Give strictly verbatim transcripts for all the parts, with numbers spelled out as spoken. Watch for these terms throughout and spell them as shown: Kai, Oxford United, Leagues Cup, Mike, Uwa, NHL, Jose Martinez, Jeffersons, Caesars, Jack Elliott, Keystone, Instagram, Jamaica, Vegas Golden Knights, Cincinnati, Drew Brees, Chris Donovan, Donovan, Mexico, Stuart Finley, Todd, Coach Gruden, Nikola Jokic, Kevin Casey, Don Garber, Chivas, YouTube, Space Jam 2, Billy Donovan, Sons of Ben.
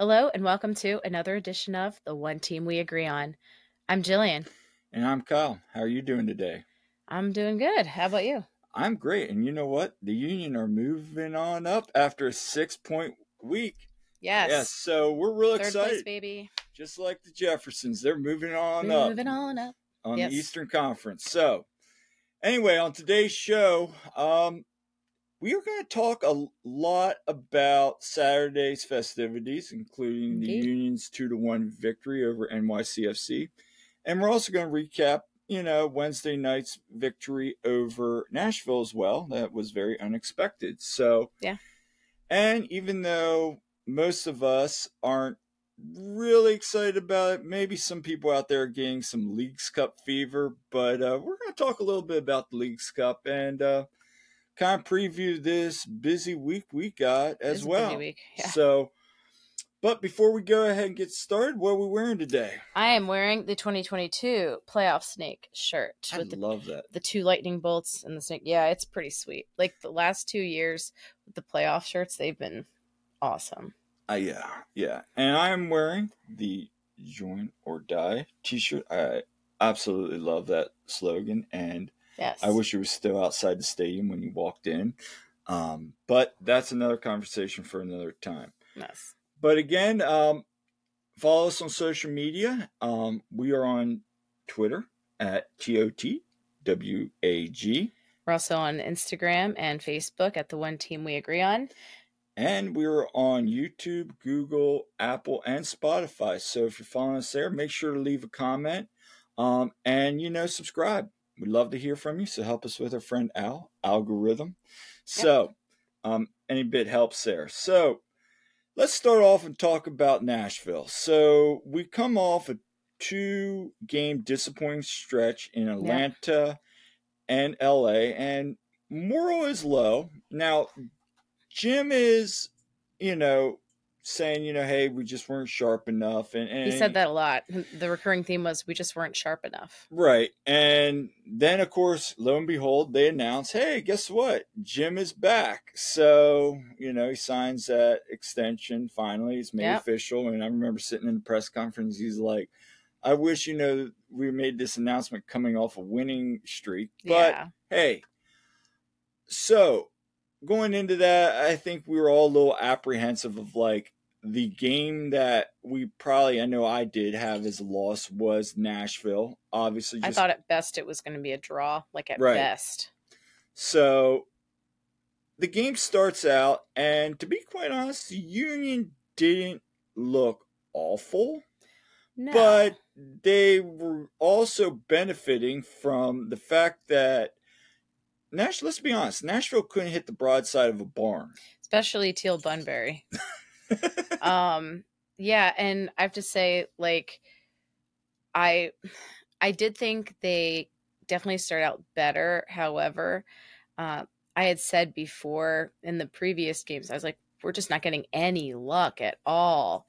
Hello and welcome to another edition of The One Team We Agree On. I'm Jillian. And I'm Kyle. How are you doing today? I'm doing good. How about you? I'm great. And you know what? The Union are moving on up after a six-point week. Yes. Yes. So we're real Third excited. Place, baby. Just like the Jeffersons, they're moving on moving up. Moving on up. On yes. the Eastern Conference. So anyway, on today's show, um, we are going to talk a lot about Saturday's festivities, including Indeed. the Union's two to one victory over N Y C F C. And we're also going to recap, you know, Wednesday night's victory over Nashville as well. That was very unexpected. So, yeah. And even though most of us aren't really excited about it, maybe some people out there are getting some Leagues Cup fever, but uh, we're going to talk a little bit about the Leagues Cup and, uh, kind of preview this busy week we got as well. Busy week, yeah. So, but before we go ahead and get started, what are we wearing today? I am wearing the twenty twenty-two playoff snake shirt. I with love the, that. The two lightning bolts and the snake. Yeah, it's pretty sweet. Like the last two years, with the playoff shirts, they've been awesome. Uh, yeah, yeah. And I am wearing the Join or Die t-shirt. I absolutely love that slogan, and yes. I wish it was still outside the stadium when you walked in. Um, but that's another conversation for another time. Yes. But again, um, follow us on social media. Um, we are on Twitter at T O T W A G. We're also on Instagram and Facebook at The One Team We Agree On. And we're on YouTube, Google, Apple, and Spotify. So if you're following us there, make sure to leave a comment um, and, you know, subscribe. We'd love to hear from you, so help us with our friend Al, Algorithm. So yep. um, any bit helps there. So let's start off and talk about Nashville. So we come off a two-game disappointing stretch in Atlanta yeah. and L A, and morale is low. Now, Jim is, you know, saying, you know, hey, we just weren't sharp enough. And, and he said that a lot. The recurring theme was we just weren't sharp enough. Right. And then, of course, lo and behold, they announce, hey, guess what? Jim is back. So, you know, he signs that extension. Finally, it's made yep. official. And I remember sitting in the press conference. He's like, I wish, you know, we made this announcement coming off a winning streak. But, yeah. hey, so going into that, I think we were all a little apprehensive of like the game that we probably, I know I did have as a loss was Nashville. Obviously, just, I thought at best it was going to be a draw, like at right. best. So the game starts out, and to be quite honest, the Union didn't look awful, no. but they were also benefiting from the fact that Nash, let's be honest, Nashville couldn't hit the broadside of a barn. Especially Teal Bunbury. um, yeah, and I have to say, like, I I did think they definitely started out better. However, uh, I had said before in the previous games, I was like, we're just not getting any luck at all.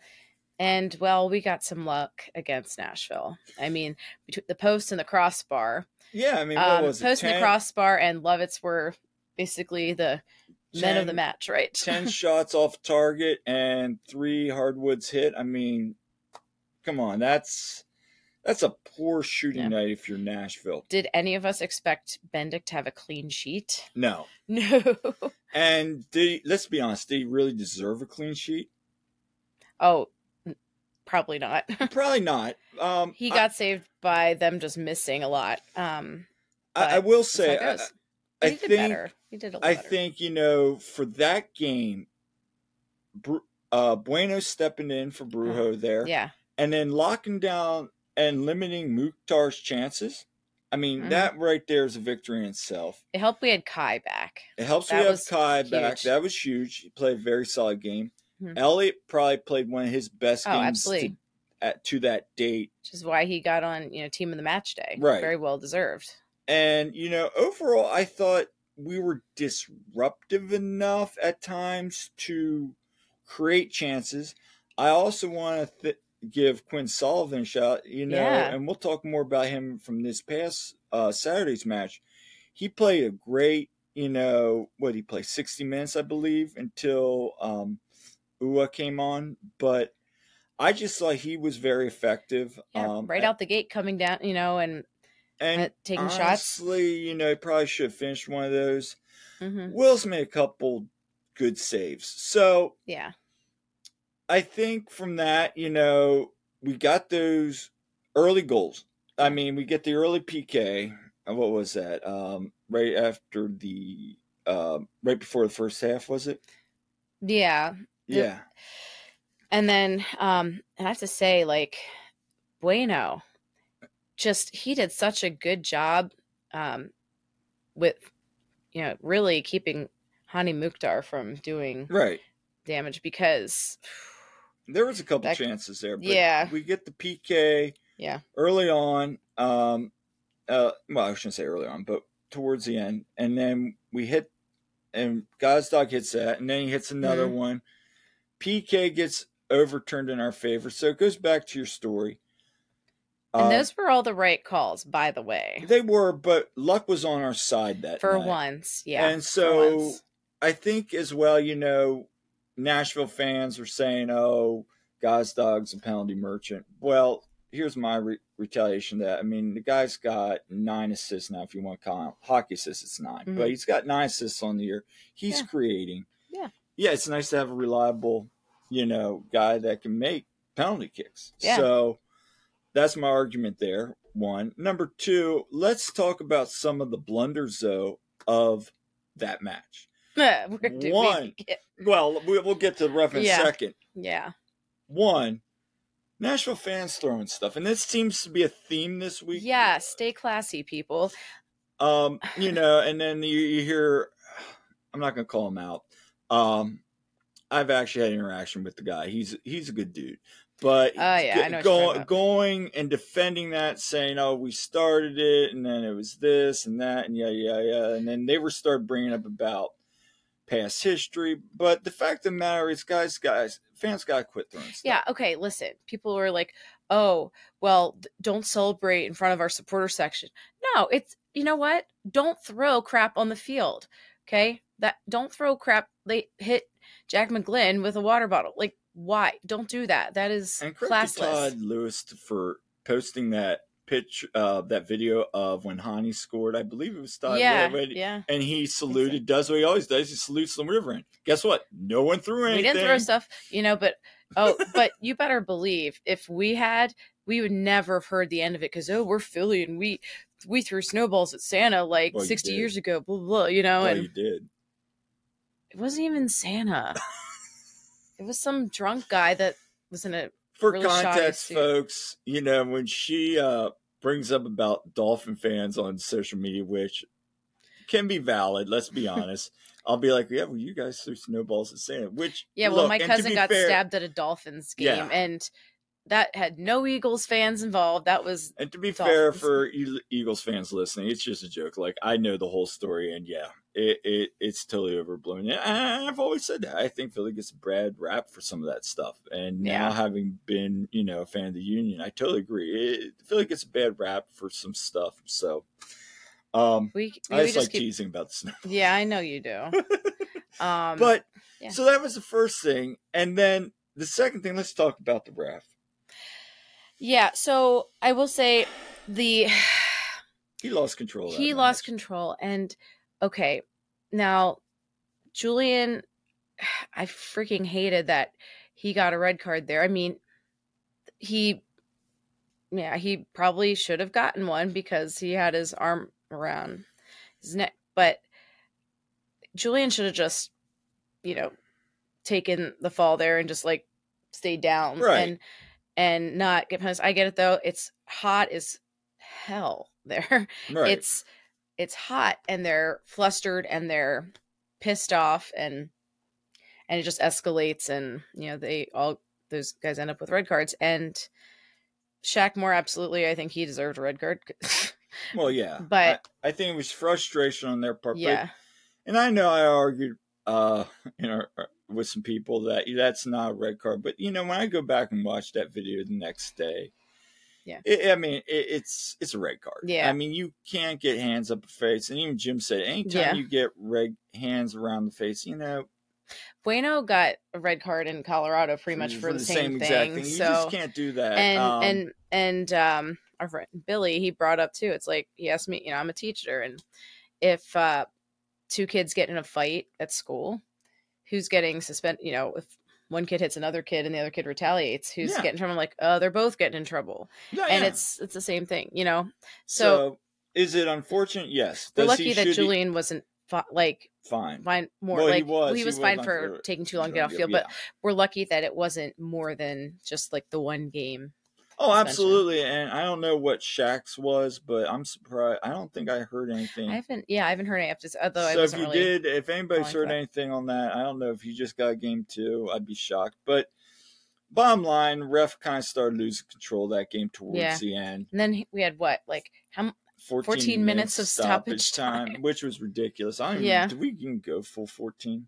And, well, we got some luck against Nashville. I mean, between the post and the crossbar. Yeah, I mean, what um, was it? Post ten? And the crossbar and Lovitz were basically the ten, men of the match, right? ten shots off target and three hardwoods hit. I mean, come on. That's that's a poor shooting yeah. night if you're Nashville. Did any of us expect Bendik to have a clean sheet? No. No. And did, let's be honest, did he really deserve a clean sheet? Oh, Probably not. Probably not. Um, he got I, saved by them just missing a lot. Um, I, I will say, I, I he did think better. He did a lot I better. think, you know, for that game, uh, Bueno stepping in for Brujo mm. there. Yeah. And then locking down and limiting Mukhtar's chances. I mean, mm. that right there is a victory in itself. It helped we had Kai back. It helps that we have Kai huge. back. That was huge. He played a very solid game. Mm-hmm. Elliot probably played one of his best oh, games to, at, to that date. Which is why he got on, you know, team of the match day. Right. Very well deserved. And, you know, overall, I thought we were disruptive enough at times to create chances. I also want to th- give Quinn Sullivan a shout, you know, yeah. and we'll talk more about him from this past uh, Saturday's match. He played a great, you know, what did he play? sixty minutes, I believe, until um, Uwa came on, but I just thought he was very effective. Yeah, um, right out the gate coming down, you know, and, and uh, taking honestly, shots. Honestly, you know, probably should have finished one of those. Mm-hmm. Will's made a couple good saves. So yeah, I think from that, you know, we got those early goals. I mean, we get the early P K. What was that? Um, right after the, uh, right before the first half, was it? Yeah. Yeah. And then, um, and I have to say, like, Bueno, just, he did such a good job, um, with, you know, really keeping Hani Mukhtar from doing right damage, because there was a couple that, chances there. But yeah. We get the P K. Yeah. Early on, um, uh, well, I shouldn't say early on, but towards the end, and then we hit, and Gazdag hits that, and then he hits another mm-hmm. one. P K gets overturned in our favor, so it goes back to your story. And um, those were all the right calls, by the way. They were, but luck was on our side that for night. once, yeah. And so I think as well, you know, Nashville fans were saying, "Oh, Gazdag's a penalty merchant." Well, here's my re- retaliation to that. I mean, the guy's got nine assists now, if you want to call him. Hockey assists, it's nine. Mm-hmm. But he's got nine assists on the year. He's yeah. creating. Yeah. Yeah, it's nice to have a reliable, you know, guy that can make penalty kicks. Yeah. So that's my argument there, one. Number two, let's talk about some of the blunders, though, of that match. one, we well, we'll get to the ref in yeah. a second. Yeah. One. Nashville fans throwing stuff, and this seems to be a theme this week. Yeah, stay classy, people. Um, you know, and then you, you hear, I'm not going to call him out. Um, I've actually had an interaction with the guy. He's he's a good dude, but uh, yeah, I know go, going and defending that, saying, "Oh, we started it, and then it was this and that, and yeah, yeah, yeah," and then they were start bringing up about past history. But the fact of the matter is, guys, guys. fans gotta quit throwing stuff. Yeah, okay, listen. People were like, "Oh, well, th- don't celebrate in front of our supporter section." No, it's, you know what? Don't throw crap on the field, okay? That don't throw crap. They hit Jack McGlynn with a water bottle. Like, why? Don't do that. That is and classless. To Todd Lewis for posting that pitch, uh, that video of when Hani scored. I believe it was Todd. Yeah, Lewis, yeah. And he saluted. Exactly. Does what he always does. He salutes the Riverend. Guess what? No one threw anything. We didn't throw stuff, you know. But oh, but you better believe if we had, we would never have heard the end of it, because oh, we're Philly and we we threw snowballs at Santa like well, sixty years ago. Blah blah. You know, well, and you did. It wasn't even Santa. It was some drunk guy that was in a. For really context, folks, you know, when she uh, brings up about Dolphin fans on social media, which can be valid, let's be honest, I'll be like, yeah, well, you guys threw snowballs at Santa, which yeah, well, look, my cousin got fair, stabbed at a Dolphins game, yeah. and that had no Eagles fans involved. That was and to be Dolphins. Fair for Eagles fans listening, it's just a joke. Like, I know the whole story, and yeah, it, it it's totally overblown. And I've always said that. I think Philly gets a bad rap for some of that stuff. And now, yeah. having been, you know, a fan of the Union, I totally agree. It, Philly gets a bad rap for some stuff. So, um, we, we I just, we just like keep... teasing about the snowballs. Yeah, I know you do. um, but yeah. So that was the first thing, and then the second thing. Let's talk about the ref. Yeah, so I will say the he lost control. He lost control, and okay, now Jillian, I freaking hated that he got a red card there. I mean, he, yeah, he probably should have gotten one because he had his arm around his neck, but Jillian should have just, you know, taken the fall there and just like stayed down, right? And, And not get punished. I get it though. It's hot as hell there. Right. It's it's hot, and they're flustered, and they're pissed off, and and it just escalates, and you know they all those guys end up with red cards. And Shaq Moore, absolutely, I think he deserved a red card. Well, yeah, but I, I think it was frustration on their part. Yeah, but, and I know I argued, uh, you know. with some people that that's not a red card, but you know, when I go back and watch that video the next day, yeah, it, I mean, it, it's, it's a red card. Yeah. I mean, you can't get hands up the face. And even Jim said, anytime yeah. you get red hands around the face, you know, Bueno got a red card in Colorado pretty much for, for the, the same, same thing. thing. You so, just can't do that. And um, and and um, our friend Billy, he brought up too. It's like he asked me, you know, I'm a teacher, and if uh, two kids get in a fight at school, who's getting suspended? You know, if one kid hits another kid and the other kid retaliates, who's yeah. getting in trouble? I'm like, oh, they're both getting in trouble, yeah, and yeah. it's it's the same thing, you know. So, so is it unfortunate? Yes, we're lucky that Jillian he... wasn't. Like fine, fine more well, like he was, well, he was he fine was for, for taking too long to get off field, yeah. but we're lucky that it wasn't more than just like the one game. Oh, suspension. Absolutely, and I don't know what Shaq's was, but I'm surprised. I don't think I heard anything. I haven't, yeah, I haven't heard anything. Although so I wasn't if you really did, if anybody's heard anything on that, I don't know if you just got game two. I'd be shocked, but. Bottom line, ref kind of started losing control of that game towards yeah. the end, and then we had what like how. fourteen, fourteen minutes, minutes of stoppage time, time, which was ridiculous. I don't yeah. even, did we even go full fourteen?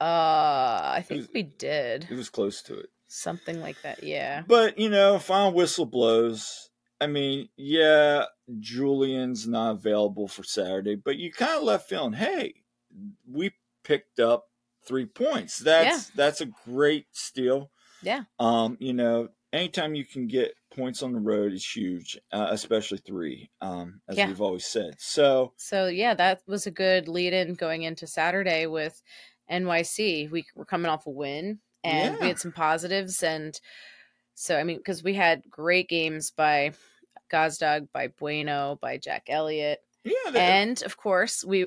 Uh, I think was, we did. It was close to it. Something like that, yeah. But, you know, final whistle blows. I mean, yeah, Julian's not available for Saturday, but you kind of left feeling, hey, we picked up three points. That's yeah. that's a great steal. Yeah. Um, you know, anytime you can get points on the road is huge, uh, especially three, um, as yeah. we've always said. So, so yeah, that was a good lead-in going into Saturday with N Y C. We were coming off a win, and yeah. we had some positives. And so, I mean, because we had great games by Gazdag, by Bueno, by Jack Elliott. Yeah, and, of course, we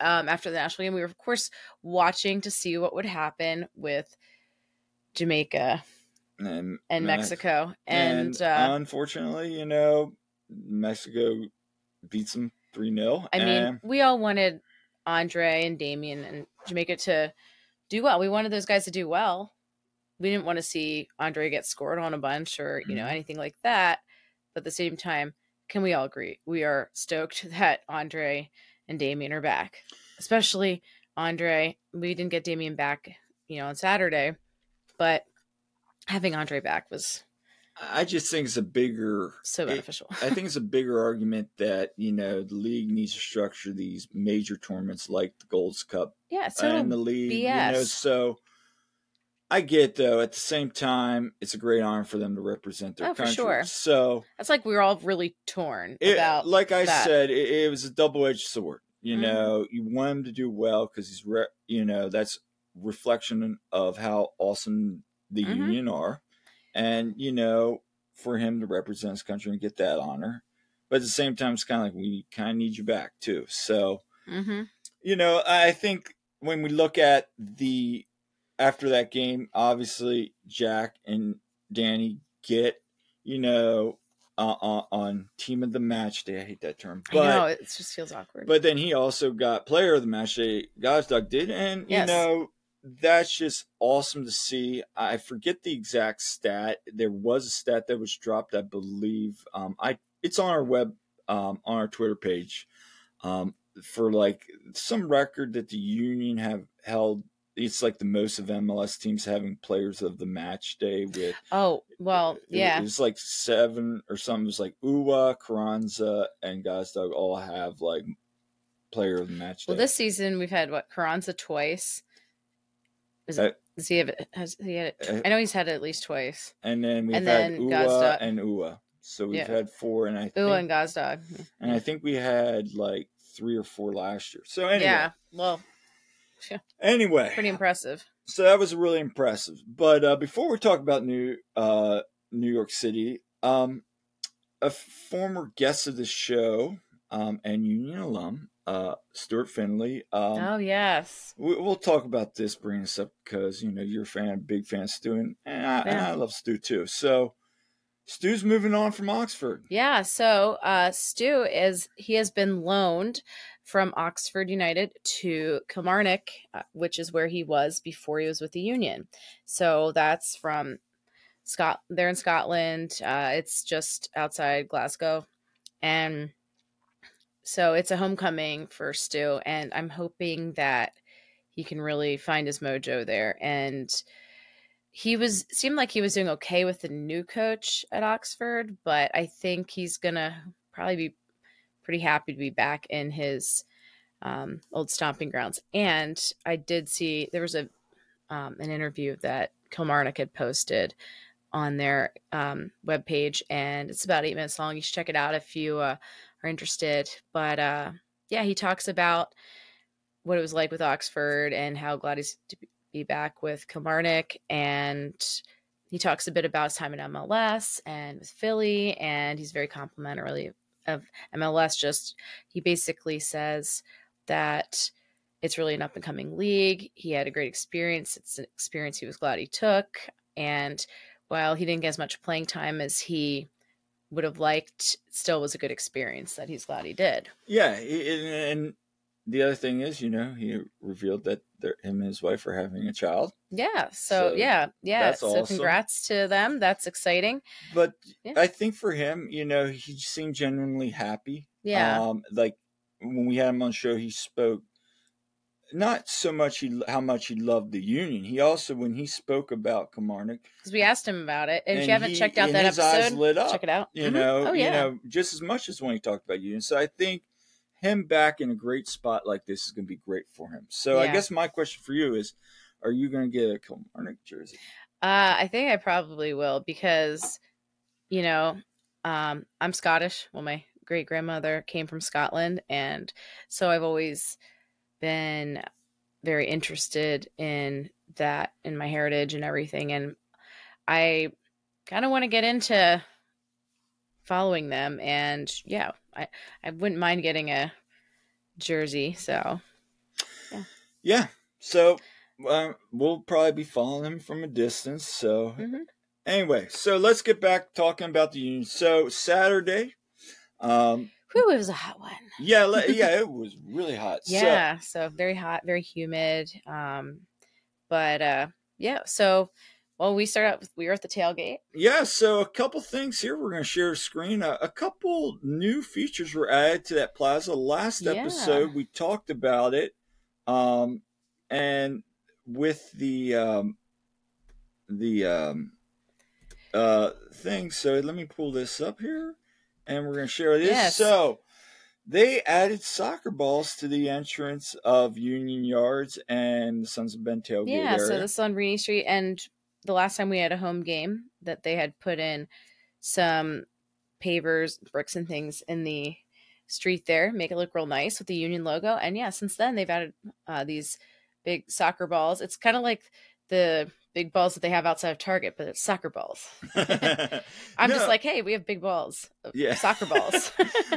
um, after the national game, we were, of course, watching to see what would happen with Jamaica. And, and Mexico. And, and uh, unfortunately, you know, Mexico beats them three nil. I mean, we all wanted Andre and Damian and Jamaica to do well. We wanted those guys to do well. We didn't want to see Andre get scored on a bunch or, you mm-hmm. know, anything like that. But at the same time, can we all agree? We are stoked that Andre and Damian are back, especially Andre. We didn't get Damian back, you know, on Saturday, but having Andre back was... I just think it's a bigger... So beneficial. It, I think it's a bigger argument that, you know, the league needs to structure these major tournaments like the Gold's Cup. Yeah, so and the league, B S. You know, so I get, though, at the same time, it's a great honor for them to represent their oh, country. For sure. So... That's like we were all really torn it, about Like I that. said, it, it was a double-edged sword. You mm-hmm. know, you want him to do well because he's, re- you know, that's reflection of how awesome... the mm-hmm. Union are, and you know, for him to represent his country and get that honor, but at the same time, it's kind of like we kind of need you back too. So, mm-hmm. you know, I think when we look at the after that game, obviously Jack and Danny get you know uh, uh, on team of the match day. I hate that term, but I know, it just feels awkward. But then he also got player of the match day. Gazdag did, and yes. you know. That's just awesome to see. I forget the exact stat. There was a stat that was dropped, I believe. Um, I it's on our web, um, on our Twitter page, um, for like some record that the Union have held. It's like the most of M L S teams having players of the match day with. Oh well, yeah. It, it was like seven or something. It was like Uwa, Carranza, and Gazdag all have like player of the match day. Well, this season we've had what Carranza twice. Is it, uh, does he have it? Has he had it? I know he's had it at least twice. And then we've and had then Uwa Gazdag. and Uwa. So we've yeah. had four, and I think Uwa and Gazdag. And I think we had like three or four last year. So anyway, yeah. Well, yeah. anyway, pretty impressive. So that was really impressive. But uh, before we talk about New uh, New York City, um, a former guest of the show um, and Union alum. Uh, Stuart Finley. Um, oh yes, we, we'll talk about this. Bring this up because you know you're a fan, big fan of Stu, and, and, I, and I love Stu too. So Stu's moving on from Oxford. Yeah. So uh, Stu is he has been loaned from Oxford United to Kilmarnock, uh, which is where he was before he was with the Union. So that's from Scot. They're in Scotland. Uh, it's just outside Glasgow, and. So it's a homecoming for Stu, and I'm hoping that he can really find his mojo there. And he was seemed like he was doing okay with the new coach at Oxford, but I think he's going to probably be pretty happy to be back in his um, old stomping grounds. And I did see there was a um, an interview that Kilmarnock had posted on their um, webpage, and it's about eight minutes long. You should check it out if you uh, are interested. But uh, yeah, he talks about what it was like with Oxford and how glad he's to be back with Kilmarnock. And he talks a bit about his time in M L S and with Philly, and he's very complimentary of M L S. Just, he basically says that it's really an up and coming league. He had a great experience. It's an experience he was glad he took. And while he didn't get as much playing time as he would have liked, it still was a good experience that he's glad he did. Yeah. And the other thing is, you know, he revealed that him and his wife are having a child. Yeah. So, so yeah. Yeah. So awesome. Congrats to them. That's exciting. But yeah. I think for him, you know, he seemed genuinely happy. Yeah. Um, like when we had him on the show, he spoke not so much he, how much he loved the Union. He also, when he spoke about Kilmarnock, because we asked him about it, and if you haven't he, checked out that his episode, eyes lit up, check it out. You mm-hmm. know, oh, yeah. you know, just as much as when he talked about Union. So I think him back in a great spot like this is going to be great for him. So yeah. I guess my question for you is, are you going to get a Kilmarnock jersey? Uh, I think I probably will because, you know, um, I'm Scottish. Well, my great grandmother came from Scotland, and so I've always been very interested in that, in my heritage and everything. And I kind of want to get into following them. And yeah, I, I wouldn't mind getting a jersey. So, yeah. Yeah. So uh, we'll probably be following them from a distance. So mm-hmm. anyway, so let's get back talking about the Union. So Saturday, um, Whew, it was a hot one. Yeah, yeah, it was really hot. yeah, so. so very hot, very humid. Um, but uh, yeah, so well, we start out with we were at the tailgate. Yeah, so a couple things here. We're going to share a screen. Uh, a couple new features were added to that plaza. Last yeah. episode, we talked about it, um, and with the um, the um, uh, thing. So let me pull this up here. And we're going to share this. Yes. So they added soccer balls to the entrance of Union Yards and the Sons of Ben tailgate Yeah, area. So this is on Reedy Street. And the last time we had a home game that they had put in some pavers, bricks, and things in the street there. Make it look real nice with the Union logo. And, yeah, since then they've added uh, these big soccer balls. It's kind of like the big balls that they have outside of Target, but it's soccer balls. I'm no. just like, hey, we have big balls. Yeah. Soccer balls.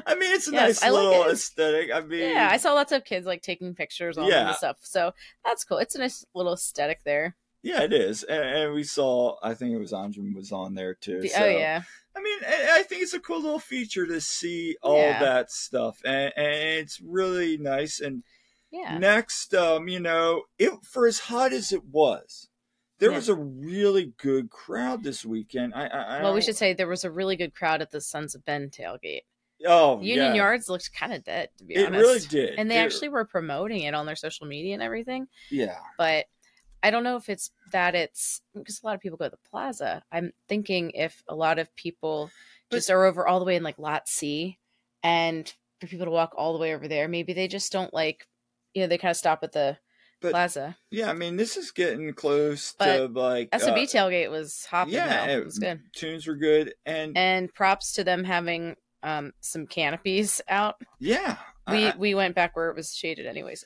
I mean, it's a yes, nice I little like aesthetic. I mean, yeah, I saw lots of kids like taking pictures on yeah. and stuff. So that's cool. It's a nice little aesthetic there. Yeah, it is. And, and we saw, I think it was Andre was on there too. The, so, oh, yeah. I mean, I, I think it's a cool little feature to see all yeah. that stuff. And, and it's really nice. And yeah. next, um, you know, it for as hot as it was, There yeah. was a really good crowd this weekend. I, I, I well, we should say there was a really good crowd at the Sons of Ben tailgate. Oh, Union yeah. Yards looked kind of dead, to be it honest. It really did. And they it... actually were promoting it on their social media and everything. Yeah. But I don't know if it's that it's because a lot of people go to the plaza. I'm thinking if a lot of people but... just are over all the way in like lot C, and for people to walk all the way over there, maybe they just don't like, you know, they kind of stop at the But, plaza. Yeah, I mean, this is getting close but to like S O B uh, tailgate was hopping. Yeah, it, it was good. Tunes were good, and and props to them having um some canopies out. Yeah, we I, we went back where it was shaded, anyways.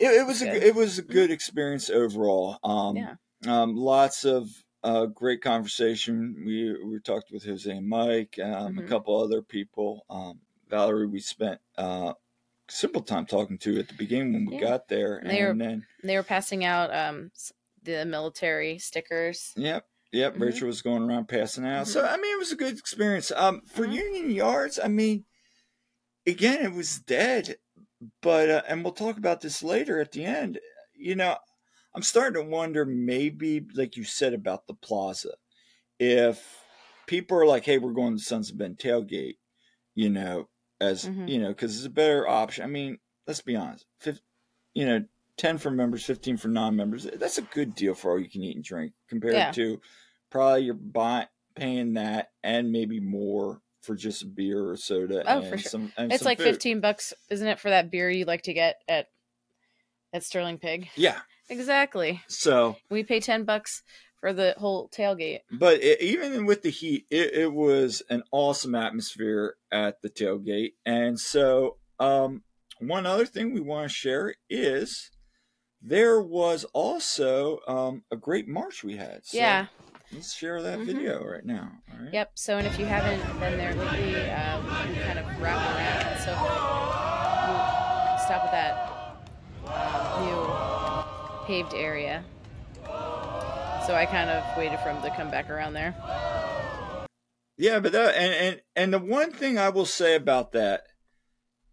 It, it was, it was a it was a good experience overall. Um, yeah. um lots of uh great conversation. We we talked with Jose and Mike, um, mm-hmm. a couple other people. Um, Valerie, we spent uh. simple time talking to at the beginning when we yeah. got there, and, they were, and then they were passing out um the military stickers. Yep, yep. Mm-hmm. Rachel was going around passing out. Mm-hmm. So I mean, it was a good experience. Um, for mm-hmm. Union Yards, I mean, again, it was dead, but uh, and we'll talk about this later at the end. You know, I'm starting to wonder maybe, like you said about the plaza, if people are like, "Hey, we're going to Sons of Ben tailgate," you know. As mm-hmm. you know, because it's a better option. I mean, let's be honest. Fif- you know, ten for members, fifteen for non-members. That's a good deal for all you can eat and drink compared yeah. to probably you're buy- paying that and maybe more for just a beer or soda. Oh, and for sure. Some, and it's some like food. fifteen bucks, isn't it, for that beer you like to get at at Sterling Pig? Yeah, exactly. So we pay ten bucks for the whole tailgate. But it, even with the heat, it, it was an awesome atmosphere at the tailgate. And so um, one other thing we want to share is there was also um, a great march we had. So. Yeah. Let's share that mm-hmm. video right now. All right? Yep. So, and if you haven't been there with me, uh, we kind of wrap around. So, we'll stop with that uh, new paved area. So, I kind of waited for him to come back around there. Yeah, but that, and, and, and the one thing I will say about that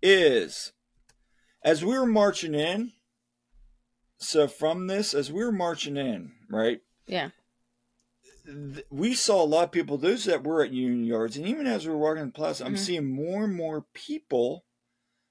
is as we were marching in, so from this, as we were marching in, right? Yeah. We saw a lot of people, those that were at Union Yards, and even as we were walking the plaza, mm-hmm. I'm seeing more and more people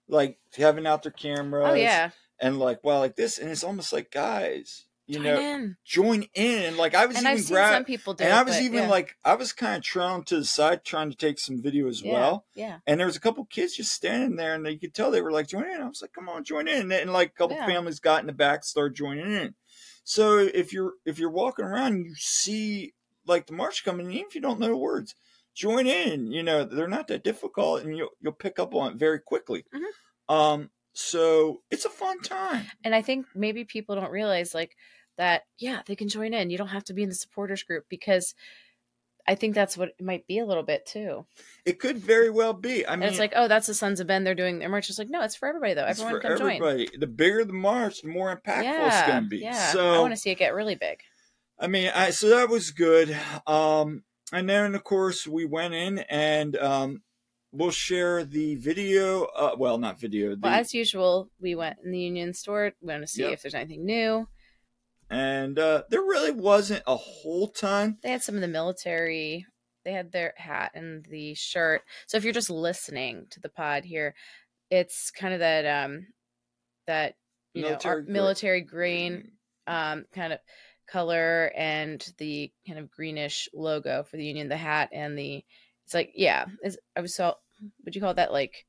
like having out their cameras. Oh, yeah. And like, wow, like this. And it's almost like, guys, you join know, in. join in. Like, I was and even grabbing some people, do and it, I was but, even yeah. like, I was kind of thrown to the side trying to take some video as yeah, well. Yeah. And there was a couple kids just standing there, and you could tell they were like, join in. I was like, come on, join in. And, and like, a couple yeah. families got in the back, started joining in. So if you're if you're walking around, you see. Like the march coming, and even if you don't know words, join in. You know, they're not that difficult, and you'll you'll pick up on it very quickly. Mm-hmm. Um, so it's a fun time. And I think maybe people don't realize like that. Yeah, they can join in. You don't have to be in the supporters group, because I think that's what it might be a little bit too. It could very well be. I mean, and it's like, oh, that's the Sons of Ben. They're doing their march. It's like, no, it's for everybody though. Everyone for can everybody. join. The bigger the march, the more impactful yeah, it's going to be. Yeah. So I want to see it get really big. I mean, I, so that was good. Um, and then, of course, we went in, and um, we'll share the video. Uh, well, not video. The... Well, as usual, we went in the Union store. We want to see yep. if there's anything new. And uh, there really wasn't a whole ton. They had some of the military. They had their hat and the shirt. So if you're just listening to the pod here, it's kind of that, um, that you military know, gr- military green um, kind of – color, and the kind of greenish logo for the Union, the hat and the, it's like, yeah, it's, I was so, would you call that like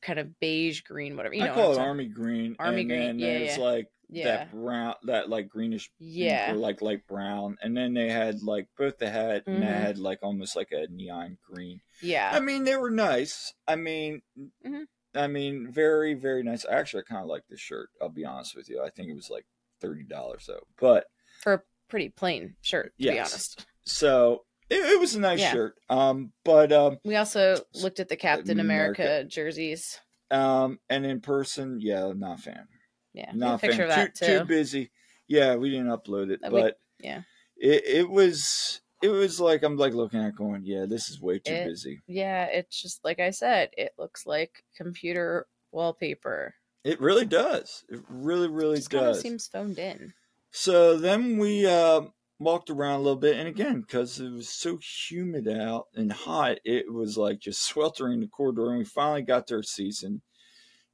kind of beige green, whatever, you I know, call it army green, army and green. And yeah, it's yeah. like yeah. that brown, that like greenish, yeah, or like light brown. And then they had like both the hat mm-hmm. and they had like almost like a neon green. Yeah. I mean, they were nice. I mean, mm-hmm. I mean, very, very nice. Actually, I kind of like this shirt. I'll be honest with you. I think it was like thirty dollars though, but for a pretty plain shirt to yes. be honest. So it, it was a nice yeah. shirt. Um, but um, we also looked at the Captain America, America jerseys. Um, and in person, yeah, not a fan. Yeah, not a fan. Picture of that too, too. Too busy. Yeah, we didn't upload it, but, but we, yeah, it it was it was like I'm like looking at going, yeah, this is way too it, busy. Yeah, it's just like I said, it looks like computer wallpaper. It really does. It really, really just does. Kind of seems phoned in. So then we uh, walked around a little bit, and again, because it was so humid out and hot, it was like just sweltering the corridor. And we finally got to our seats, and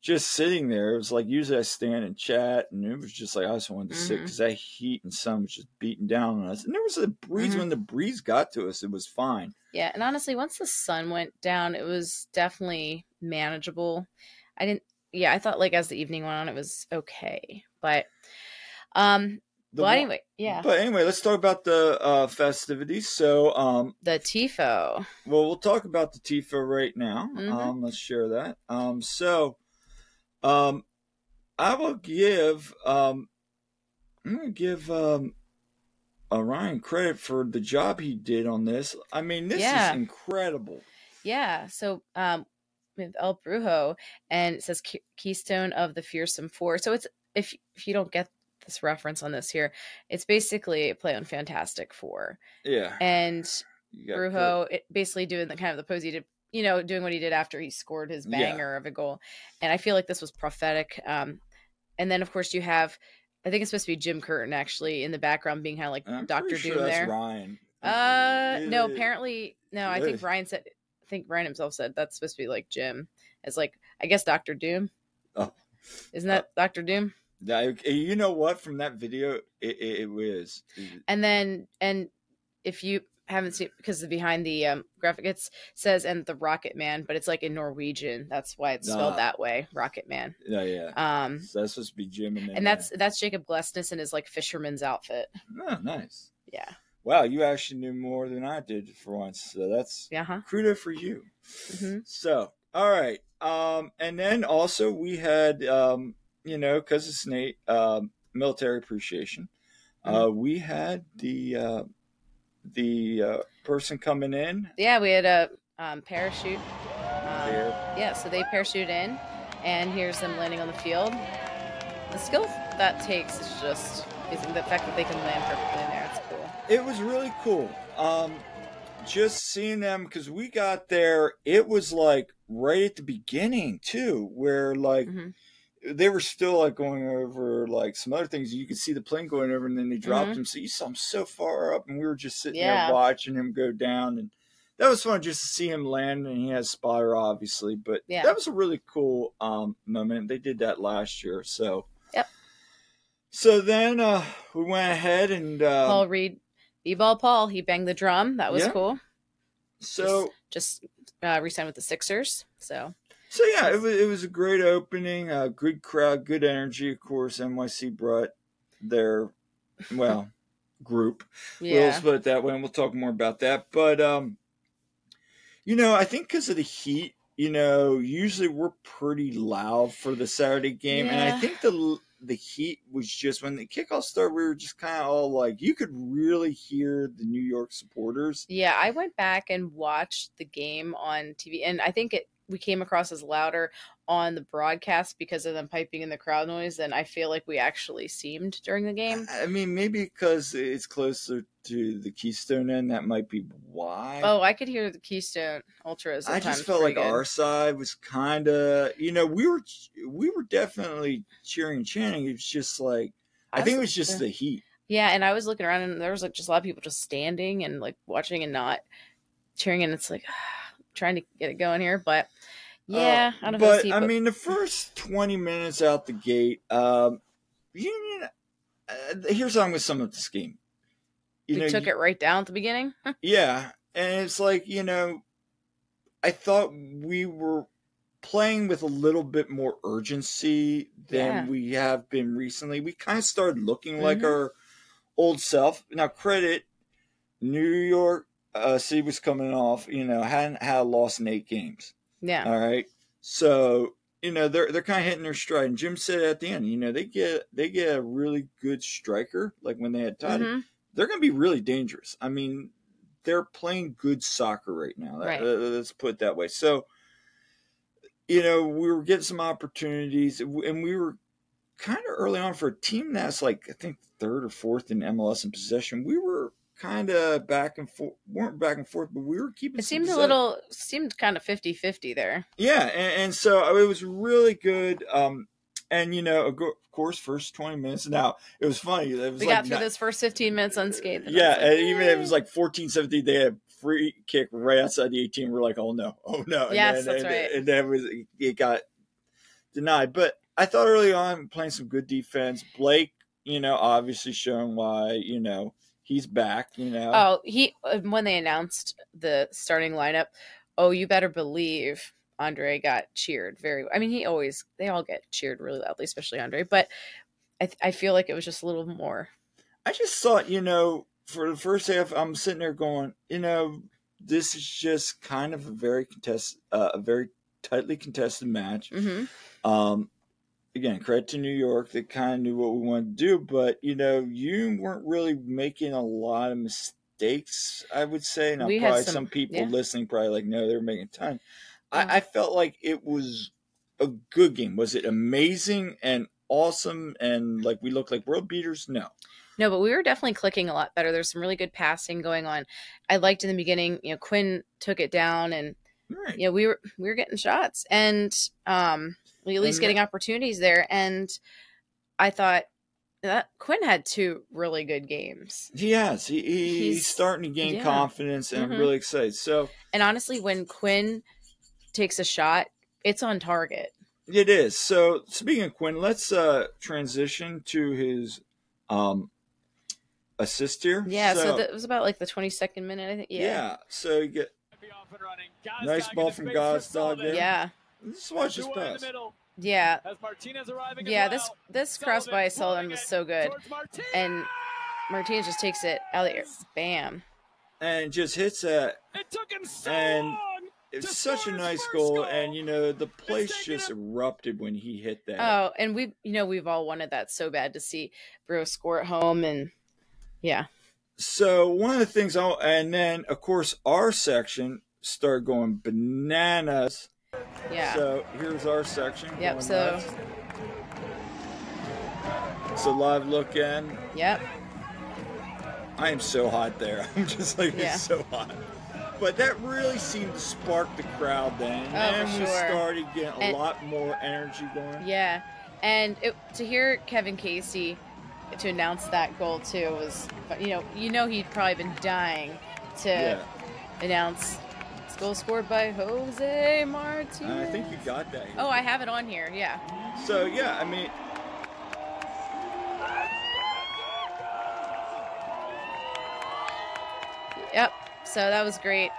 just sitting there, it was like usually I stand and chat, and it was just like I just wanted to mm-hmm. sit because that heat and sun was just beating down on us. And there was a breeze mm-hmm. when the breeze got to us; it was fine. Yeah, and honestly, once the sun went down, it was definitely manageable. I didn't. Yeah, I thought like as the evening went on, it was okay. But, um, the well, one, anyway, yeah. But anyway, let's talk about the uh, festivities. So, um, the Tifo. Well, we'll talk about the Tifo right now. Mm-hmm. Um, let's share that. Um, so, um, I will give, um, I'm gonna give, um, Orion credit for the job he did on this. I mean, this yeah. is incredible. Yeah. So, um, with El Brujo, and it says Keystone of the Fearsome Four. So it's if if you don't get this reference on this here, it's basically a play on Fantastic Four. Yeah. And Brujo it, basically doing the kind of the pose he did, you know, doing what he did after he scored his banger yeah. of a goal. And I feel like this was prophetic. Um, and then of course you have, I think it's supposed to be Jim Curtin actually in the background being kind of like I'm Doctor Doom sure that's there. Ryan. Uh, yeah. no, apparently no. I think Ryan said. I think Ryan himself said that's supposed to be like Jim. It's like, I guess Doctor Doom. Oh. Isn't that uh, Doctor Doom? You know what? From that video, it, it, it was. And then, and if you, haven't seen it because the behind the um, graphic it says and the Rocket Man, but it's like in Norwegian. That's why it's spelled nah. that way, Rocket Man. Yeah, yeah. Um, so that's supposed to be Jim, and, and that's man. that's Jacob Glesness in his like fisherman's outfit. Oh, nice. Yeah. Wow, you actually knew more than I did for once. So that's uh-huh. crudo for you. Mm-hmm. So all right, um, and then also we had um, you know because it's Nate uh, military appreciation. Mm-hmm. Uh, we had the. Uh, the uh, person coming in yeah we had a um, parachute um, yeah so they parachute in, and here's them landing on the field. The skill that takes is just is the fact that they can land perfectly in there. It's cool. It was really cool um just seeing them, because we got there, it was like right at the beginning too, where like mm-hmm. they were still like going over like some other things. You could see the plane going over, and then they dropped mm-hmm. him. So you saw him so far up, and we were just sitting yeah. there watching him go down. And that was fun just to see him land. And he has spotter, obviously, but yeah. that was a really cool um, moment. They did that last year. So, yep. So then uh, we went ahead and uh, Paul Reed, B-ball Paul, he banged the drum. That was yeah. cool. So just, just uh, re-signed with the Sixers. So. So, yeah, it was it was a great opening, a good crowd, good energy. Of course, N Y C brought their, well, group. Yeah. We'll split it that way, and we'll talk more about that. But, um, you know, I think because of the heat, you know, usually we're pretty loud for the Saturday game. Yeah. And I think the the heat was just, when the kickoff started, we were just kind of all like, you could really hear the New York supporters. Yeah, I went back and watched the game on T V, and I think it, we came across as louder on the broadcast because of them piping in the crowd noise than I feel like we actually seemed during the game. I mean, maybe because it's closer to the Keystone end, that might be why. Oh, I could hear the Keystone Ultras. I just felt like good. Our side was kind of, you know, we were we were definitely cheering and chanting. It was just like, I, I think was, it was just uh, the heat. Yeah, and I was looking around, and there was like just a lot of people just standing and like watching and not cheering, and it's like, trying to get it going here, but yeah, uh, I don't know. But, but I mean, the first twenty minutes out the gate, um, Union. Uh, here's how I'm going to sum up this game. You we know, took you, it right down at the beginning. Yeah, and it's like, you know, I thought we were playing with a little bit more urgency than yeah. we have been recently. We kind of started looking mm-hmm. like our old self. Now, credit New York. Uh, City was coming off, you know, hadn't had lost in eight games. Yeah. All right. So, you know, they're they're kind of hitting their stride. And Jim said at the end, you know, they get they get a really good striker. Like when they had Todd, mm-hmm. they're going to be really dangerous. I mean, they're playing good soccer right now. Right. That, let's put it that way. So, you know, we were getting some opportunities, and we were kind of early on for a team that's like, I think third or fourth in M L S in possession. We were kind of back and forth, weren't back and forth, but we were keeping it seemed set. a little, seemed kind of fifty-fifty there. Yeah, and, and so it was really good. Um, and, you know, of course, first twenty minutes. Now, it was funny. It was we like got through not, those first fifteen minutes unscathed. Yeah, like, and even if it was like fourteen seventeen, they had free kick right outside the eighteen. We're like, oh, no, oh, no. Yes, and then, that's and, right. And then was, it got denied. But I thought early on, playing some good defense, Blake, you know, obviously showing why, you know, he's back, you know. Oh, he when they announced the starting lineup, oh, you better believe Andre got cheered very. I mean, he always they all get cheered really loudly, especially Andre. But I th- I feel like it was just a little more. I just thought, you know, for the first half, I'm sitting there going, you know, this is just kind of a very contest, uh, a very tightly contested match. Mm-hmm. Um. Again, credit to New York. They kind of knew what we wanted to do, but, you know, you weren't really making a lot of mistakes, I would say. Now, we probably some, some people yeah. listening probably like, no, they were making a ton. Mm-hmm. I, I felt like it was a good game. Was it amazing and awesome and, like, we looked like world beaters? No. No, but we were definitely clicking a lot better. There's some really good passing going on. I liked in the beginning, you know, Quinn took it down, and, right. you know, we were, we were getting shots. And – um. at least getting opportunities there. And I thought that Quinn had two really good games. He has. He, he, he's, he's starting to gain yeah. confidence, and mm-hmm. I'm really excited. So, and honestly, when Quinn takes a shot, it's on target. It is. So speaking of Quinn, let's uh, transition to his um, assist here. Yeah, so, so that was about like the twenty-second minute, I think. Yeah. Yeah. So you get nice ball from Gazdag there. Yeah. Just watch this pass. Yeah. Yeah, this this cross by Sullivan was so good. And Martinez just takes it out of the air. Bam. And just hits it. It took him so long. It's such a nice goal, goal, and, you know, the place just erupted when he hit that. Oh, and we, you know, we've all wanted that so bad to see Brujo score at home, and yeah. So one of the things, I'll, and then, of course, our section started going bananas. Yeah. So here's our section. Yep, so. Nuts. It's a live look in. Yep. I am so hot there. I'm just like, yeah. It's so hot. But that really seemed to spark the crowd then. Oh, and we sure. started getting a and, lot more energy going. Yeah. And it, to hear Kevin Casey to announce that goal, too, was, you know, you know he'd probably been dying to yeah. announce this goal scored by Jose Martinez. Uh, I think you got that here. Oh, I have it on here, yeah. So, yeah, I mean... Yep. So that was great.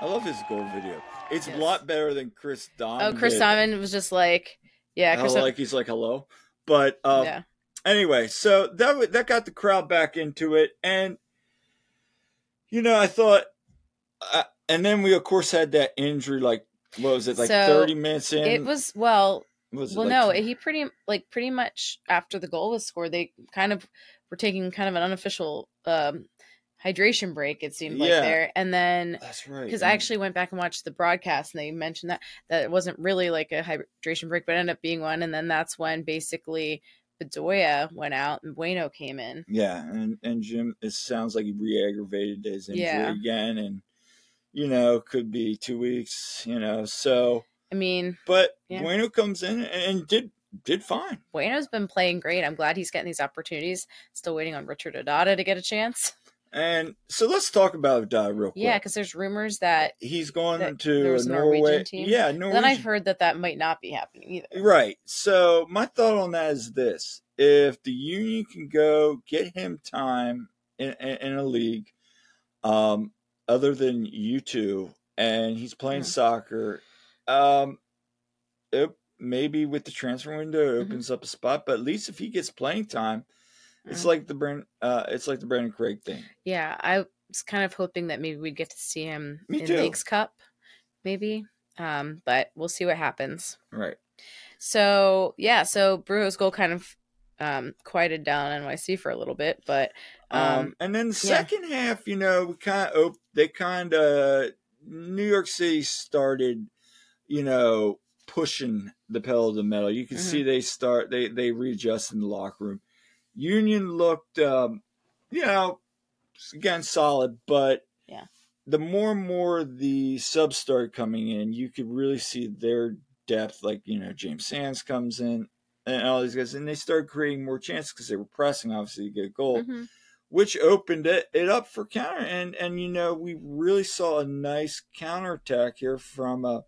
I love his goal video. It's yes. a lot better than Chris Donovan. Oh, Chris Donovan was just like, yeah. Chris like he's like, hello. But um, yeah. anyway, so that that got the crowd back into it. And, you know, I thought, uh, and then we, of course, had that injury, like, what was it, like so thirty minutes in? It was, well, was it well, like no, two? he pretty, like, pretty much after the goal was scored, they kind of were taking kind of an unofficial um hydration break, it seemed like yeah. there. And then that's right because yeah. I actually went back and watched the broadcast, and they mentioned that that it wasn't really like a hydration break, but it ended up being one. And then that's when basically Bedoya went out and Bueno came in. Yeah, and and Jim, it sounds like he re-aggravated his injury yeah. again, and you know, could be two weeks, you know. So I mean, but yeah. Bueno comes in and did did fine. Bueno's been playing great. I'm glad he's getting these opportunities. Still waiting on Richard Odada to get a chance. And so let's talk about uh, real quick. Yeah, because there's rumors that he's going to a Norwegian team. Yeah, Norwegian. Then I've heard that that might not be happening either. Right. So my thought on that is this: if the Union can go get him time in, in, in a league um, other than U two, and he's playing mm-hmm. soccer, um, it, maybe with the transfer window it opens mm-hmm. up a spot. But at least if he gets playing time. It's like the Brand, uh, it's like the Brandon Craig thing. Yeah, I was kind of hoping that maybe we'd get to see him Me in too. Leagues Cup, maybe. Um, but we'll see what happens. Right. So yeah, so Brujo's goal kind of um, quieted down N Y C for a little bit, but um, um, and then the second yeah. half, you know, we kind of they kind of New York City started, you know, pushing the pedal to the metal. You can mm-hmm. see they start they they readjust in the locker room. Union looked, um, you know, again, solid, but yeah. the more and more the subs started coming in, you could really see their depth. Like, you know, James Sands comes in and all these guys, and they started creating more chances because they were pressing, obviously, to get a goal, mm-hmm. which opened it, it up for counter. And, and, you know, we really saw a nice counterattack here from uh,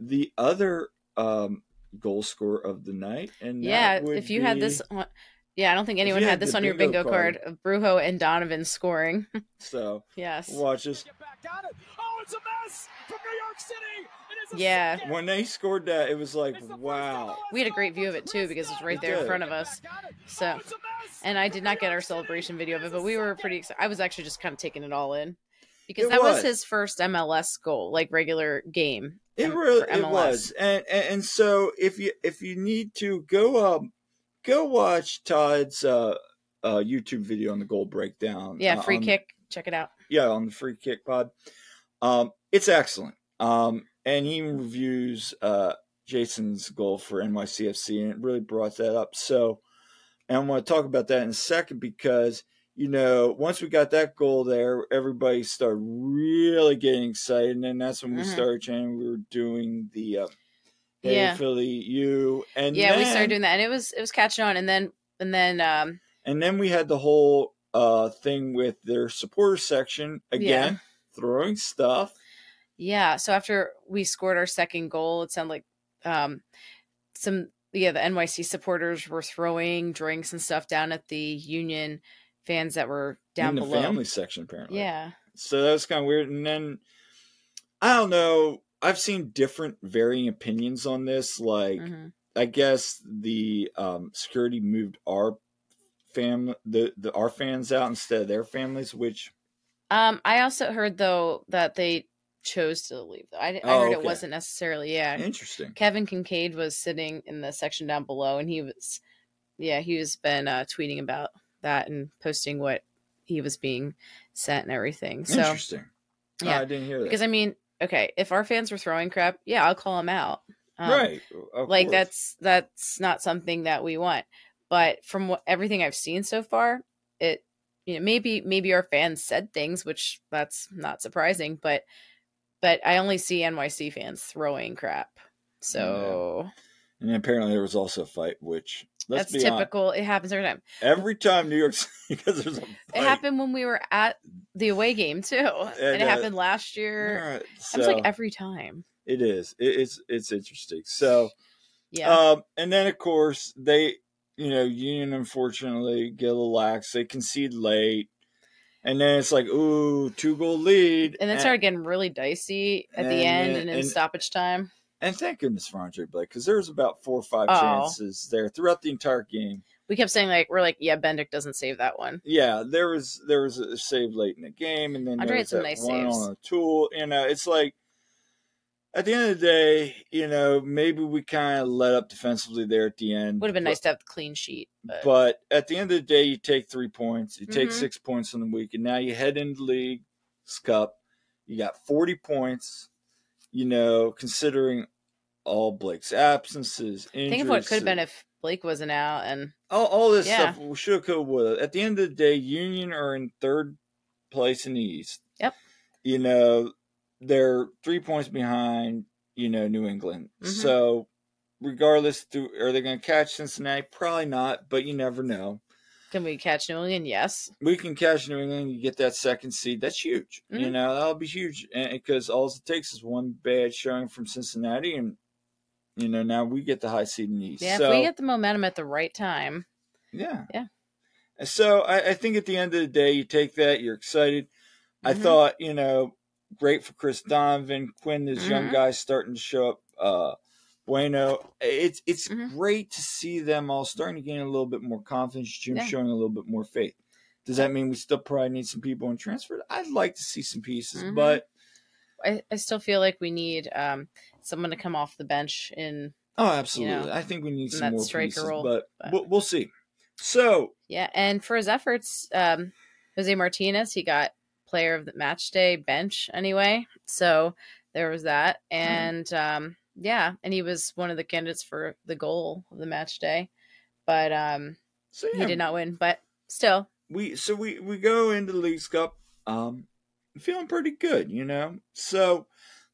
the other um, goal scorer of the night. And yeah, if you be... had this on. Yeah, I don't think anyone yeah, had this on your bingo card. card. Brujo and Donovan scoring. So, yes. watch this. Oh, it's a mess from New York City. It is a yeah. second. When they scored that, it was like, wow. We had a great view of it, too, because it's right there in front of us. So, and I did not get our celebration video of it, but we were pretty excited. I was actually just kind of taking it all in. Because it that was. was his first M L S goal, like regular game. It really it was. And, and and so if you if you need to go um Go watch Todd's uh, uh, YouTube video on the goal breakdown. Yeah, free uh, on, kick. Check it out. Yeah, on the free kick pod. Um, it's excellent. Um, and he reviews uh, Jason's goal for N Y C F C, and it really brought that up. So, and I want to talk about that in a second because, you know, once we got that goal there, everybody started really getting excited. And then that's when mm-hmm. we started chanting. We were doing the. Uh, Hey, yeah, Philly, you and yeah, then, we started doing that, and it was it was catching on, and then and then um and then we had the whole uh thing with their supporter section again yeah. throwing stuff. Yeah, so after we scored our second goal, it sounded like um some yeah the N Y C supporters were throwing drinks and stuff down at the Union fans that were down in the below. Family section, apparently. Yeah. So that was kind of weird. And then, I don't know, I've seen different varying opinions on this. Like, mm-hmm. I guess the um, security moved our family, the, the our fans out instead of their families, which... Um, I also heard, though, that they chose to leave. I, I oh, heard okay. It wasn't necessarily, yeah. Interesting. Kevin Kincaid was sitting in the section down below, and he was, yeah, he was been uh, tweeting about that and posting what he was being sent and everything. So, interesting. Yeah, oh, I didn't hear that. Because, I mean, okay, if our fans were throwing crap, yeah, I'll call them out. Um, right. Of like, course. that's that's not something that we want. But from what, everything I've seen so far, it, you know, maybe maybe our fans said things, which that's not surprising, but but I only see N Y C fans throwing crap. So, yeah. And apparently there was also a fight, which let's that's be typical. Honest. It happens every time. Every time New York City, because there's a fight. It happened when we were at the away game too, and, and it uh, happened last year. Right, so it was like every time. It is. It, it's it's interesting. So, yeah, um, and then of course they. You know, Union, unfortunately, get a little lax. They concede late. And then it's like, ooh, two-goal lead. And then started getting really dicey at and, the end and, and in and, stoppage time. And thank goodness for Andre Blake, because there was about four or five oh. chances there throughout the entire game. We kept saying, like, we're like, yeah, Bendik doesn't save that one. Yeah, there was there was a save late in the game. And then Andre had some nice saves. On a tool. You know, it's like, at the end of the day, you know, maybe we kind of let up defensively there at the end. Would have been but, nice to have the clean sheet. But. but at the end of the day, you take three points. You mm-hmm. take six points in the week, and now you head into Leagues Cup. You got forty points, you know, considering all Blake's absences, injuries. Think of what it could have been if Blake wasn't out. and All, all this yeah. stuff, we should have, could, would have. At the end of the day, Union are in third place in the East. Yep. You know, they're three points behind, you know, New England. Mm-hmm. So, regardless, do, are they going to catch Cincinnati? Probably not, but you never know. Can we catch New England? Yes. We can catch New England. You get that second seed. That's huge. Mm-hmm. You know, that'll be huge because all it takes is one bad showing from Cincinnati, and, you know, now we get the high seed in the East. Yeah, so, if we get the momentum at the right time. Yeah. Yeah. So, I, I think at the end of the day, you take that, you're excited. Mm-hmm. I thought, you know, great for Chris Donovan, Quinn, this mm-hmm. young guy starting to show up. Uh, Bueno, it's it's mm-hmm. great to see them all starting to gain a little bit more confidence. Jim yeah. showing a little bit more faith. Does that mean we still probably need some people in transfer? I'd like to see some pieces, mm-hmm. but I, I still feel like we need um, someone to come off the bench. In oh, absolutely, you know, I think we need some more pieces, role, but, but we'll, we'll see. So yeah, and for his efforts, um, Jose Martinez, he got player of the match day bench anyway, so there was that. And um yeah and he was one of the candidates for the goal of the match day, but um so, yeah. he did not win, but still we so we we go into the Leagues Cup um feeling pretty good, you know. So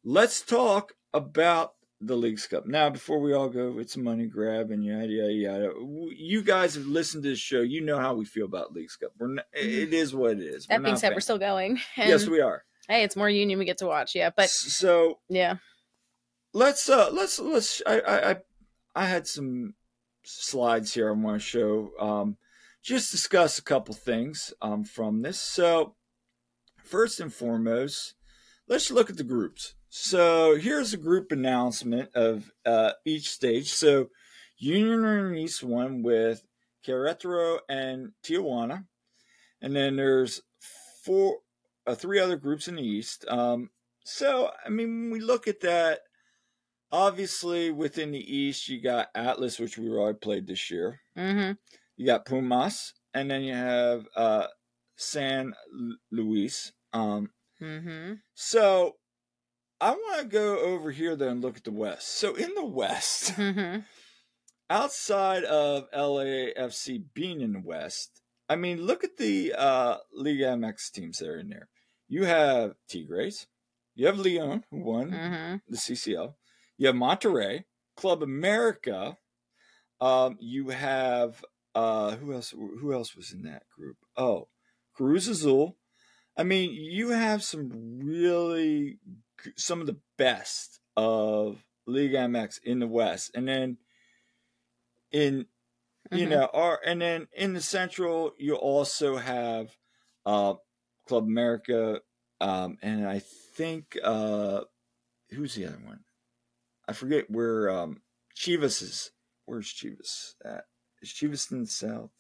let's talk about the Leagues Cup now before we all go it's a money grab and yada yada yada. You guys have listened to this show, you know how we feel about Leagues Cup. We're not, it is what it is. That we're being said, fans. We're still going. And yes, we are. Hey, it's more Union we get to watch. Yeah, but so yeah, let's uh, let's let's. I I I had some slides here I want to show. Um, just discuss a couple things um from this. So first and foremost, let's look at the groups. So here's a group announcement of uh, each stage. So Union are in East one with Querétaro and Tijuana. And then there's four, uh, three other groups in the East. Um, so, I mean, when we look at that, obviously within the East, you got Atlas, which we already played this year. Mm-hmm. You got Pumas. And then you have uh, San Luis. Um, mm-hmm. So I want to go over here, though, and look at the West. So in the West, mm-hmm. outside of L A F C being in the West, I mean, look at the uh, Liga M X teams that are in there. You have Tigres. You have Leon, who won mm-hmm. the C C L. You have Monterrey, Club America. Um, you have, uh, who else Who else was in that group? Oh, Cruz Azul. I mean, you have some really... some of the best of Liga M X in the West. And then in Mm-hmm. You know, or, and then in the Central, you also have uh, Club America, um, and I think uh, who's the other one? I forget where um, Chivas is. Where's Chivas at? Is Chivas in the South?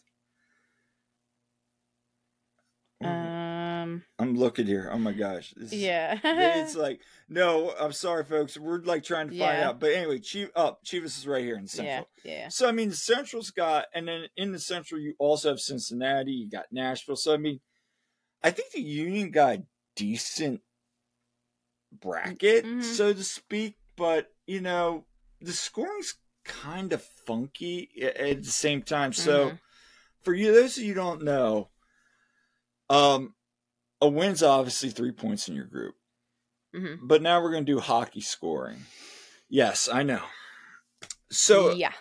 Um, I'm looking here. Oh my gosh! This is, yeah, it's like no. I'm sorry, folks. We're like trying to find yeah. out. But anyway, Chivas, oh, Chivas is right here in Central. Yeah, yeah. So I mean, the Central's got, and then in the Central you also have Cincinnati. You got Nashville. So I mean, I think the Union got a decent bracket, mm-hmm. so to speak. But you know, the scoring's kind of funky at the same time. So mm-hmm. for you, those of you who don't know. Um, a win's obviously three points in your group, mm-hmm. but now we're going to do hockey scoring. Yes, I know. So yeah,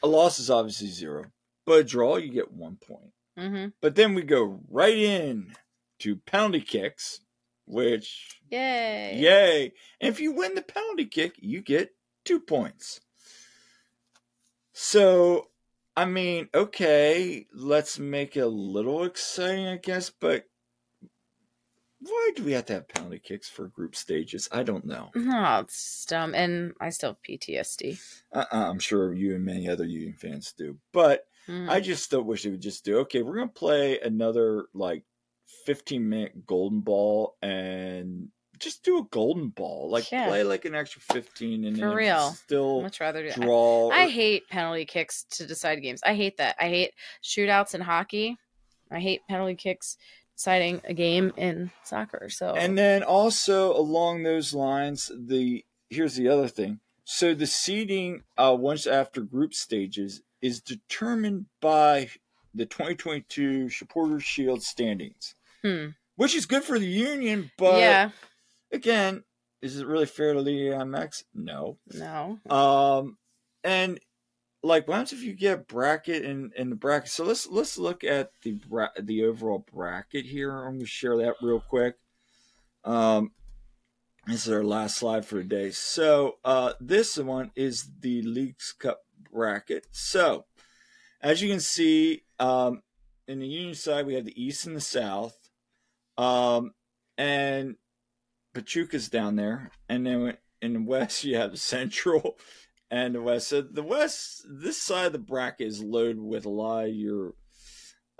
a loss is obviously zero, but a draw, you get one point. Mm-hmm. But then we go right in to penalty kicks, which yay, yay. And if you win the penalty kick, you get two points. So I mean, okay, let's make it a little exciting, I guess, but why do we have to have penalty kicks for group stages? I don't know. No, it's dumb, and I still have P T S D. Uh-uh, I'm sure you and many other Union fans do, but mm. I just still wish they would just do, okay, we're going to play another, like, fifteen-minute golden ball, and just do a golden ball. Like, yeah. play like an extra fifteen and For then real. still Much rather do draw. I, I or... hate penalty kicks to decide games. I hate that. I hate shootouts in hockey. I hate penalty kicks deciding a game in soccer. So, and then also along those lines, the here's the other thing. So the seeding uh, once after group stages is determined by the twenty twenty-two Supporters Shield standings, hmm. which is good for the Union, but... Yeah. Again, is it really fair to Liga M X? No. No. Um, and like, what happens if you get bracket in, in the bracket? So let's let's look at the bra- the overall bracket here. I'm going to share that real quick. Um, this is our last slide for today. So uh, this one is the Leagues Cup bracket. So as you can see, um, in the Union side, we have the East and the South, um, and Pachuca's down there, and then in the West you have Central and the West. So the West, this side of the bracket is loaded with a lot of your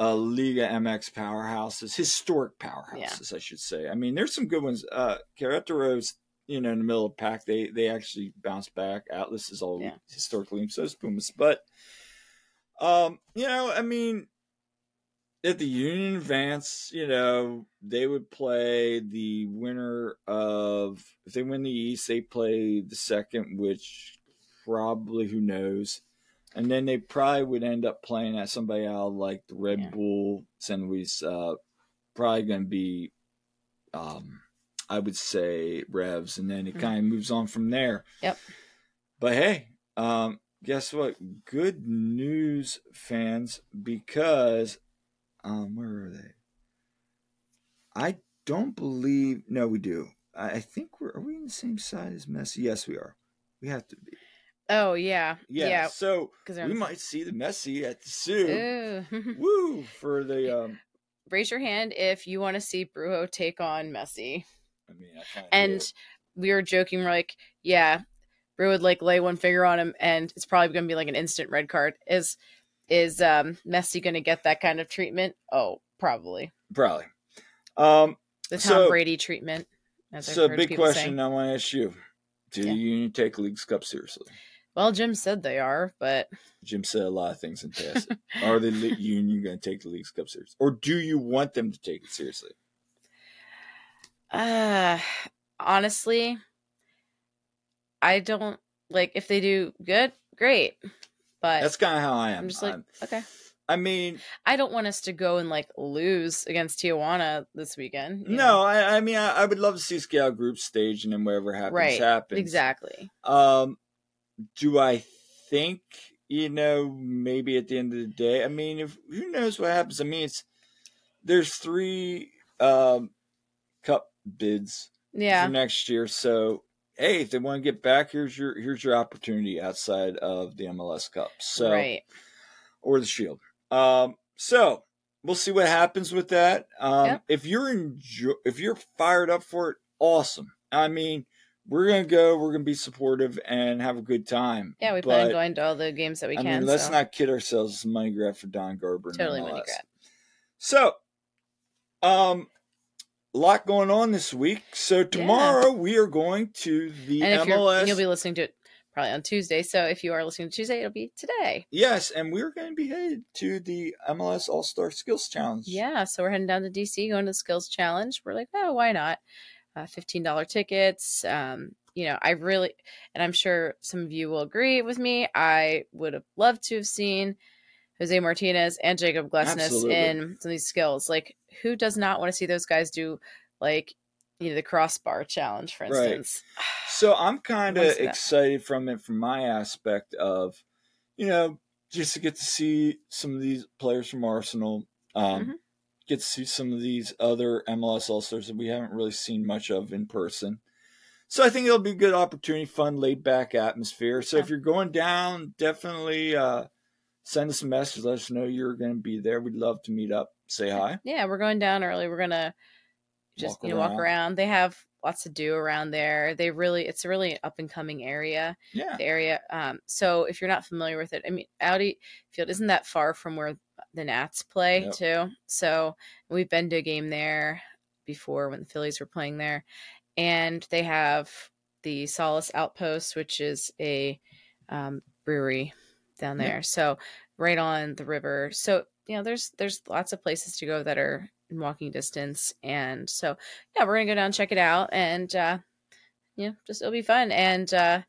uh, Liga M X powerhouses, historic powerhouses, yeah. I should say. I mean, there's some good ones. Uh, Querétaro's, you know, in the middle of the pack, they they actually bounce back. Atlas is all yeah. historically, so is Pumas. But um, you know, I mean, if the Union advance, you know, they would play the winner of, if they win the East, they play the second, which probably, who knows. And then they probably would end up playing at somebody out like the Red yeah. Bull, San Luis, uh, probably going to be, um, I would say, Revs. And then it mm-hmm. kind of moves on from there. Yep. But hey, um, guess what? Good news, fans, because... Um, where are they? I don't believe. No, we do. I think we're. Are we on the same side as Messi? Yes, we are. We have to be. Oh yeah, yeah. yeah. So we might see the Messi at the zoo. Woo for the. Um... Raise your hand if you want to see Brujo take on Messi. I mean, I kind of. And did. We were joking. We're like, yeah, Brujo would like lay one finger on him, and it's probably going to be like an instant red card. Is. Is um, Messi going to get that kind of treatment? Oh, probably. Probably. Um, the Tom so, Brady treatment. As so, big question I want to ask you. Do yeah. the Union take Leagues Cup seriously? Well, Jim said they are, but... Jim said a lot of things in the past. Are the Union going to take the Leagues Cup seriously? Or do you want them to take it seriously? Uh, honestly, I don't... Like, if they do good, great. But that's kind of how I am. I'm just like, I'm, okay. I mean, I don't want us to go and like lose against Tijuana this weekend. No, I, I mean, I, I would love to see scale group stage and then whatever happens, right. happens. Exactly. Um, do I think, you know, maybe at the end of the day, I mean, if who knows what happens? I mean, it's there's three um, cup bids yeah. for next year. So, hey, if they want to get back, here's your here's your opportunity outside of the M L S Cup. So, right. or the Shield. Um, so we'll see what happens with that. Um, yep. If you're enjo- if you're fired up for it, awesome. I mean, we're gonna go. We're gonna be supportive and have a good time. Yeah, we but, plan on going to all the games that we I can. Mean, let's so. not kid ourselves. It's a money grab for Don Garber. Totally money grab. So, um, a lot going on this week. So tomorrow yeah. we are going to the and M L S. And you'll be listening to it probably on Tuesday. So if you are listening to Tuesday, it'll be today. Yes, and we're going to be headed to the M L S All-Star Skills Challenge. Yeah, so we're heading down to D C, going to the Skills Challenge. We're like, oh, why not? Uh, fifteen dollars tickets. Um, you know, I really, and I'm sure some of you will agree with me, I would have loved to have seen Jose Martinez and Jacob Glesnes Absolutely. in some of these skills. Like, who does not want to see those guys do, like, you know, the crossbar challenge, for instance? Right. So I'm kind of excited that. from it, from my aspect of, you know, just to get to see some of these players from Arsenal, um, mm-hmm. get to see some of these other M L S All-Stars that we haven't really seen much of in person. So I think it'll be a good opportunity, fun, laid-back atmosphere. So yeah. if you're going down, definitely uh, send us a message. Let us know you're going to be there. We'd love to meet up, say hi. Yeah, we're going down early. We're going to just walk, you know, around. walk around. They have lots to do around there. They really, it's a really up-and-coming area. Yeah. The area. Um, so if you're not familiar with it, I mean, Audi Field isn't that far from where the Nats play yep. too. So we've been to a game there before when the Phillies were playing there, and they have the Solace Outpost, which is a um, brewery down there. Yep. So right on the river. So, you know, there's, there's lots of places to go that are in walking distance. And so, yeah, we're going to go down and check it out, and uh, you know, just, it'll be fun. And uh,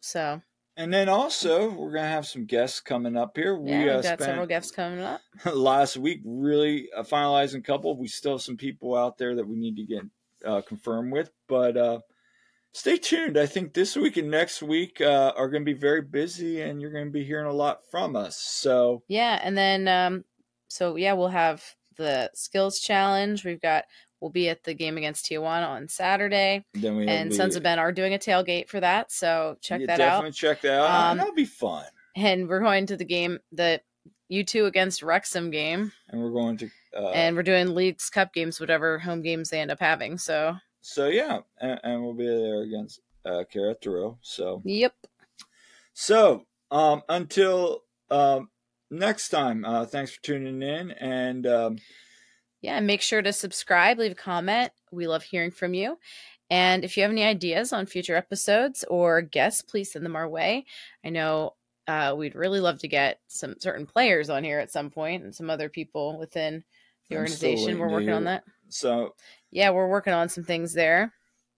so, and then also, we're going to have some guests coming up here. We, yeah, we've uh, got several guests coming up. Last week, really uh, finalizing a couple. We still have some people out there that we need to get uh, confirmed with. But uh, stay tuned. I think this week and next week uh, are going to be very busy, and you're going to be hearing a lot from us. So yeah, and then, um, so yeah, we'll have the Skills Challenge. We've got... We'll be at the game against Tijuana on Saturday, then we and the, Sons of Ben are doing a tailgate for that, so check that definitely out. Definitely check that out. Um, That'll be fun. And we're going to the game, the U two against Wrexham game, and we're going to, uh, and we're doing Leagues Cup games, whatever home games they end up having. So, so yeah, and, and we'll be there against uh, Querétaro. So, yep. So, um, until um, next time, uh, thanks for tuning in, and. Um, Yeah, make sure to subscribe, leave a comment. We love hearing from you. And if you have any ideas on future episodes or guests, please send them our way. I know uh, we'd really love to get some certain players on here at some point, and some other people within the I'm organization. We're working on that. So yeah, we're working on some things there.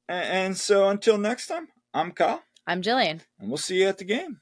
And, and so until next time, I'm Kyle. I'm Jillian. And we'll see you at the game.